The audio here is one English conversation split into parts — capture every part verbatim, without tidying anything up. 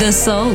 The Soul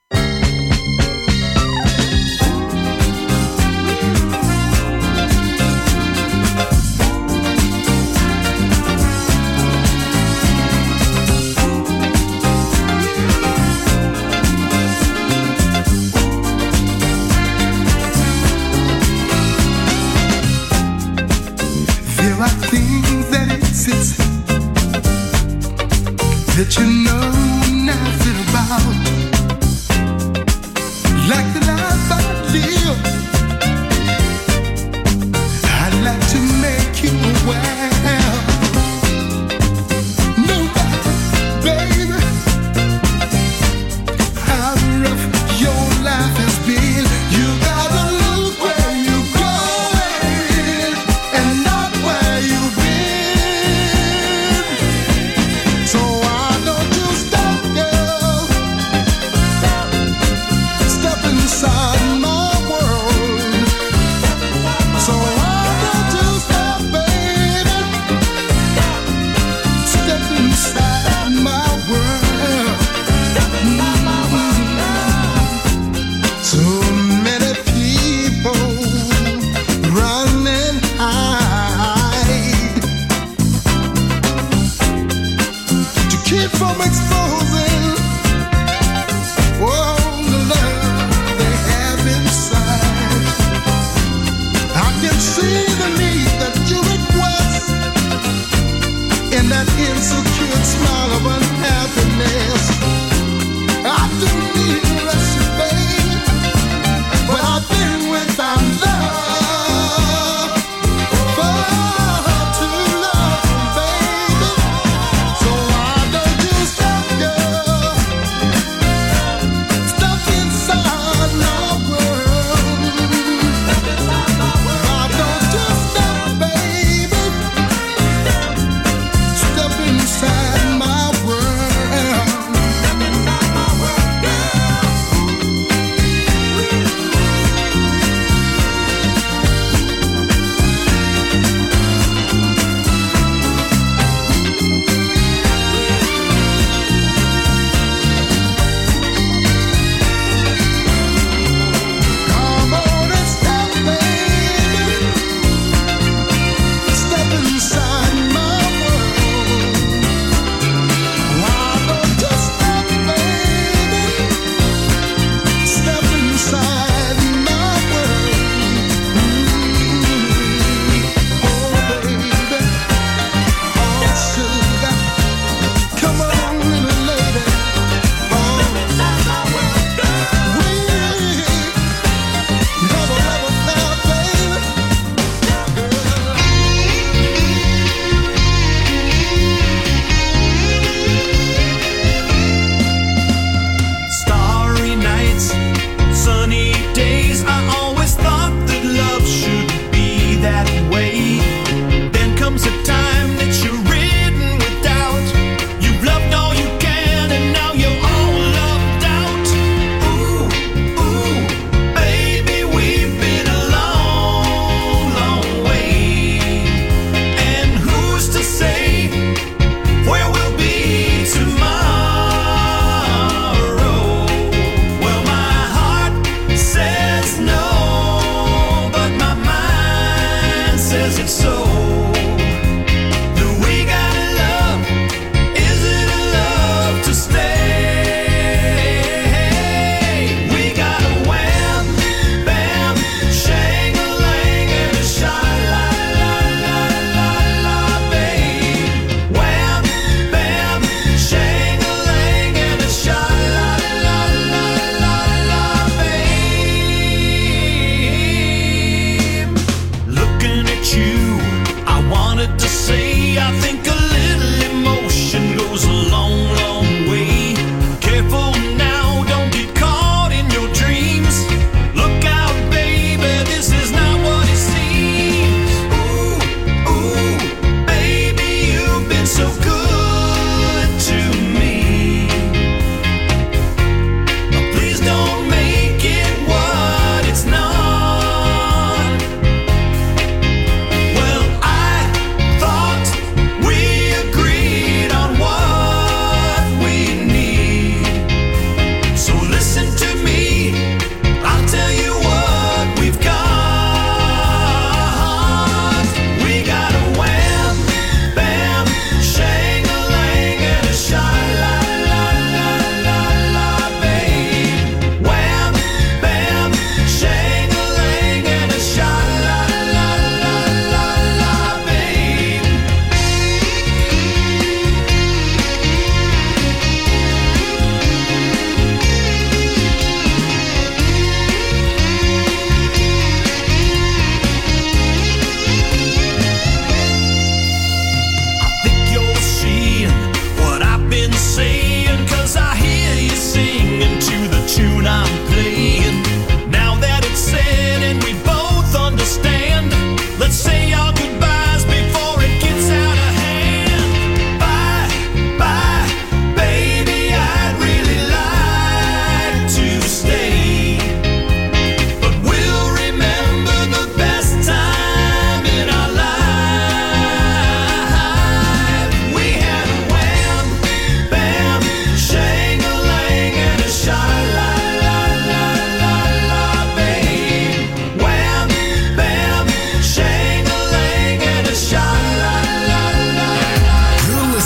That you know nothing about, like the life I live. I'd like to make you aware. Nobody, baby, how rough your life has been. You gotta look where you're going and not where you've been. So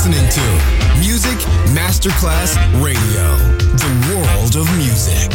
listening to Music Masterclass Radio, the world of music.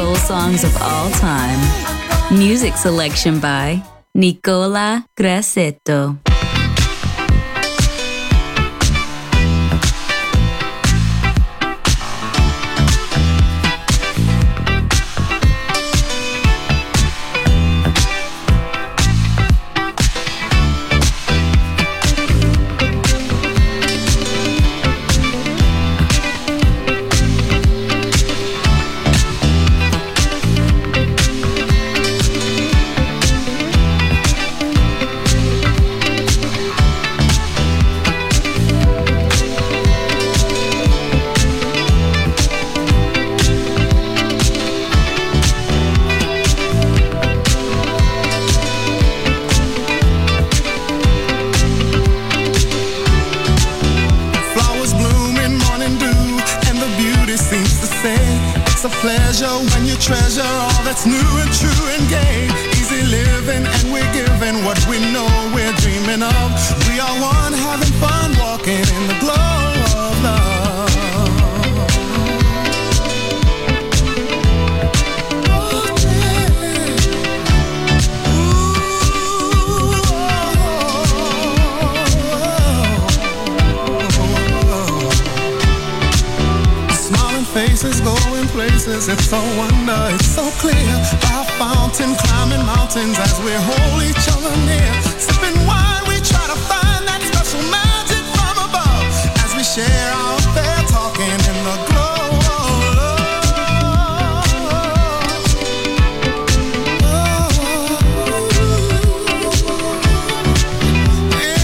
soul songs of all time. Music selection by Nicola Grassetto. Treasure all that's new and true and gay. Easy living and we're giving what we know we're dreaming of. We are one, having fun, walking in the glow of love. Ooh, oh, oh, oh, oh, oh. Smiling faces go places, it's so wonder, it's so clear. By a fountain, climbing mountains as we hold each other near. Sipping wine, we try to find that special magic from above as we share our affair, talking in the glow of love. Oh, in the glow of love. Yeah.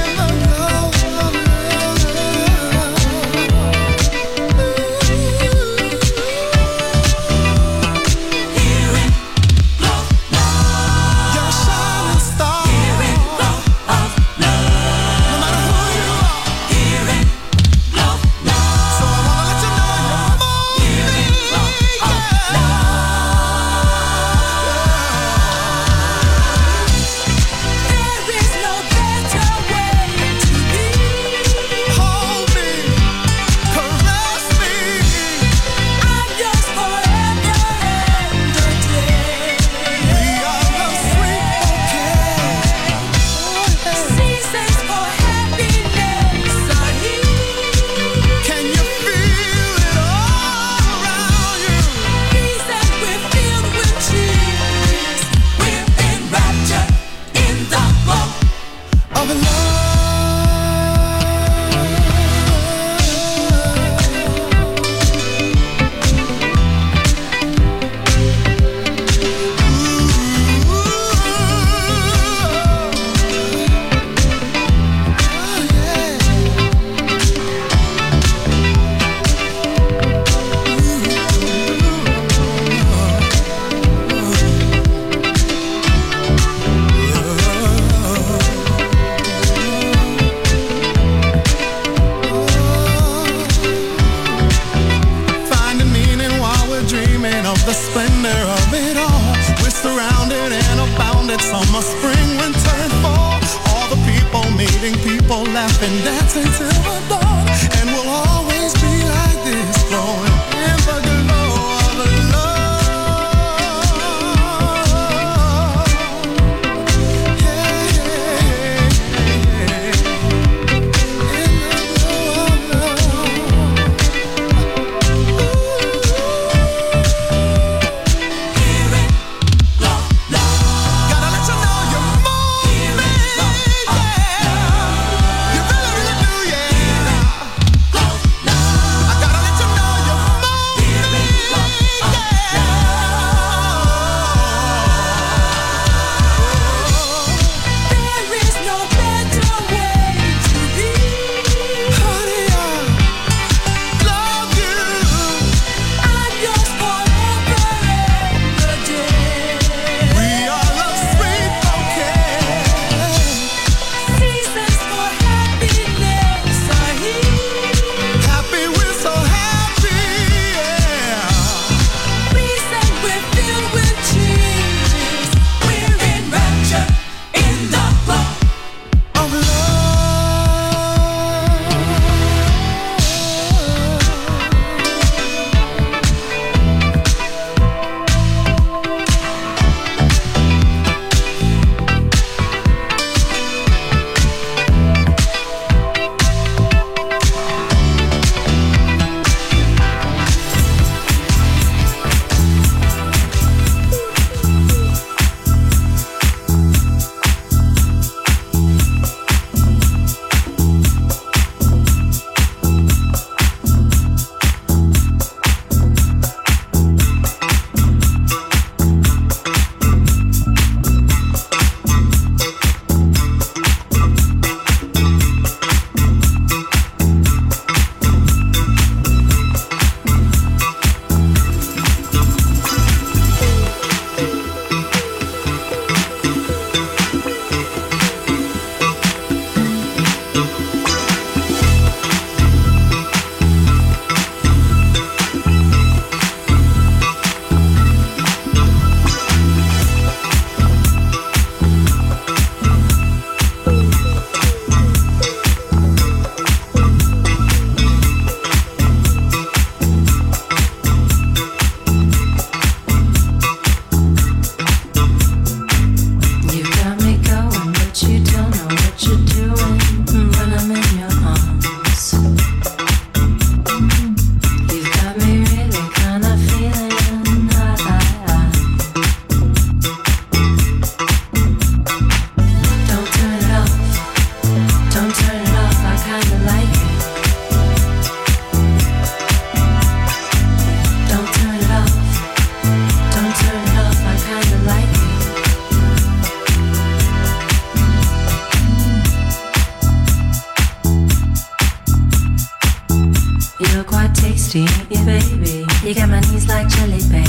G. Yeah, baby, you got my knees like jelly, babe.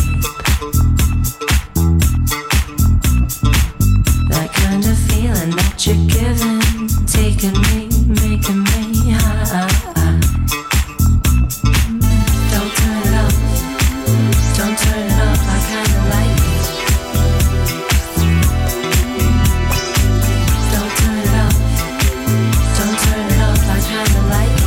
That kind of feeling that you're giving, taking me, making me high. Don't turn it off, don't turn it off, I kinda like it. Don't turn it off, don't turn it off, I kinda like it.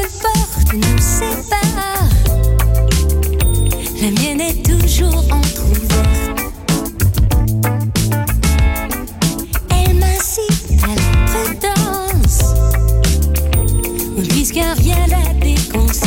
Peu importe, nous sépare. La mienne est toujours entrouverte. Elle m'incite à la prudence. On risque qu'un rien la déconcerte.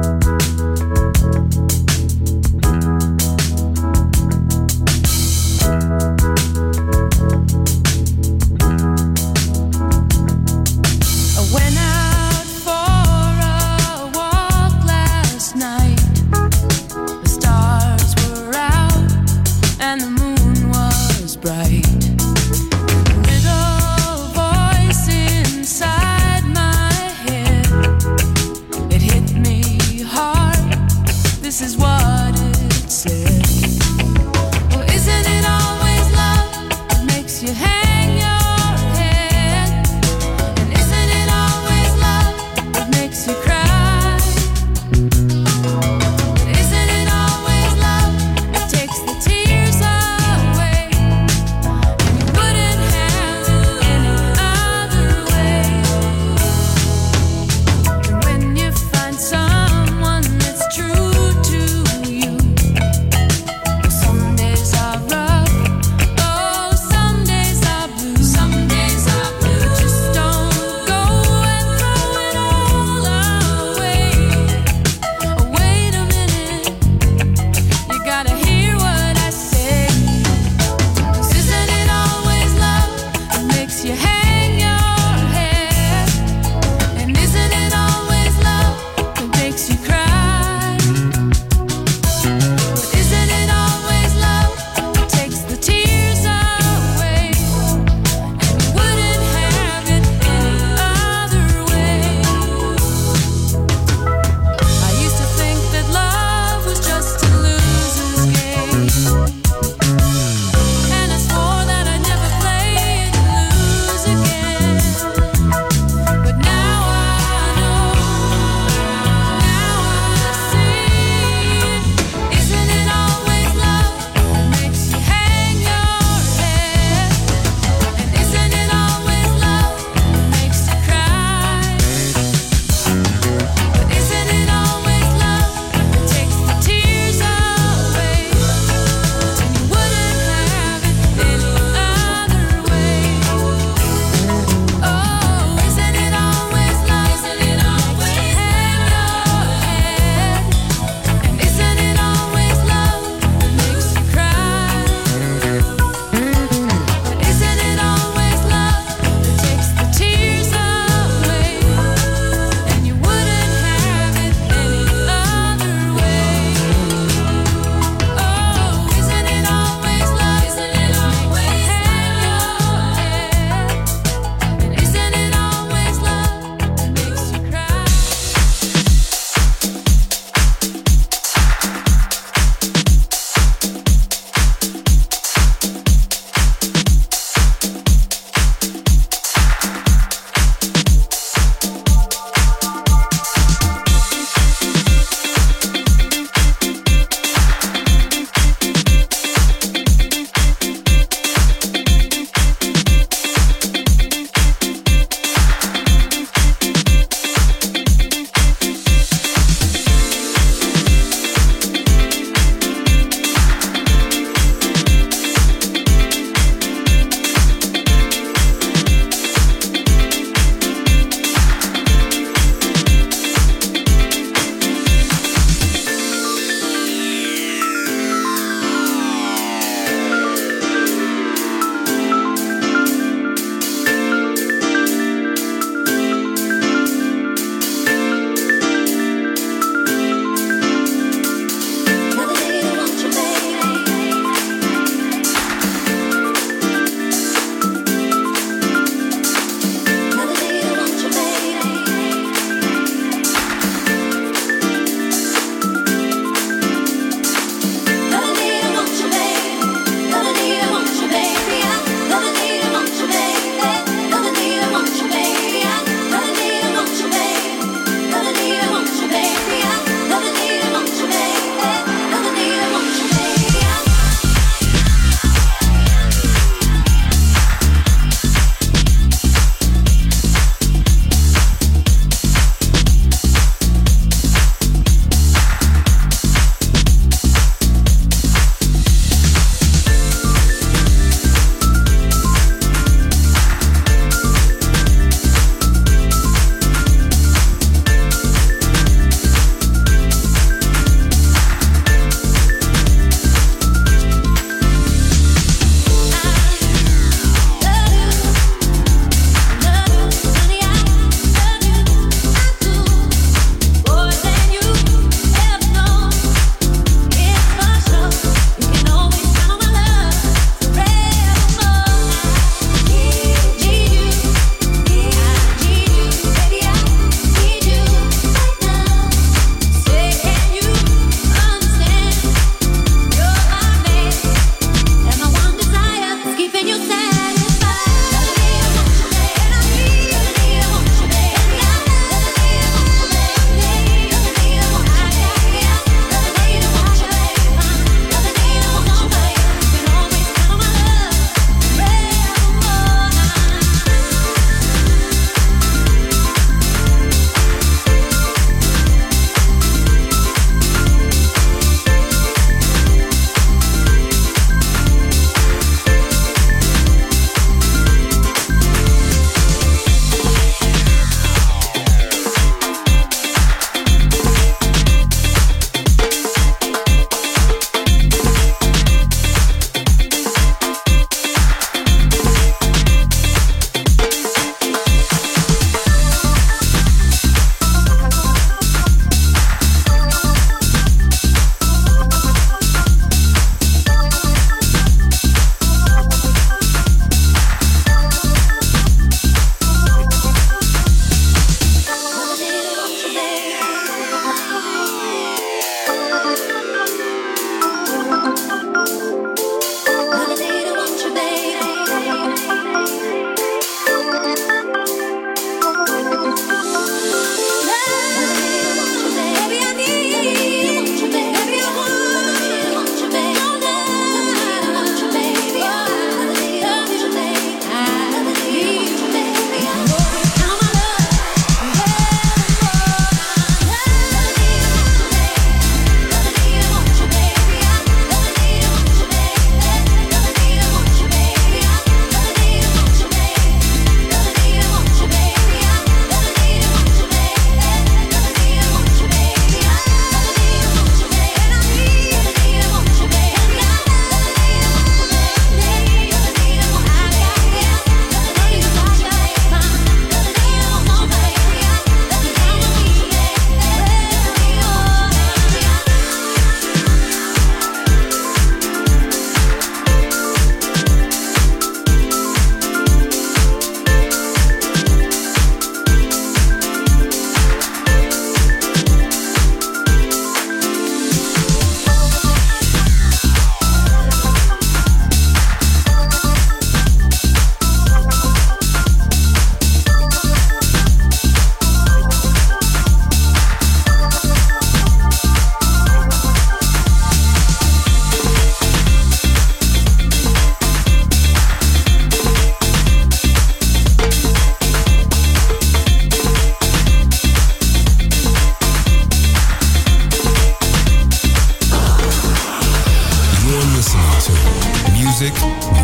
listening to Music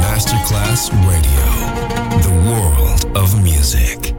Masterclass Radio, the world of music.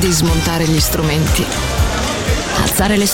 di smontare gli strumenti, alzare le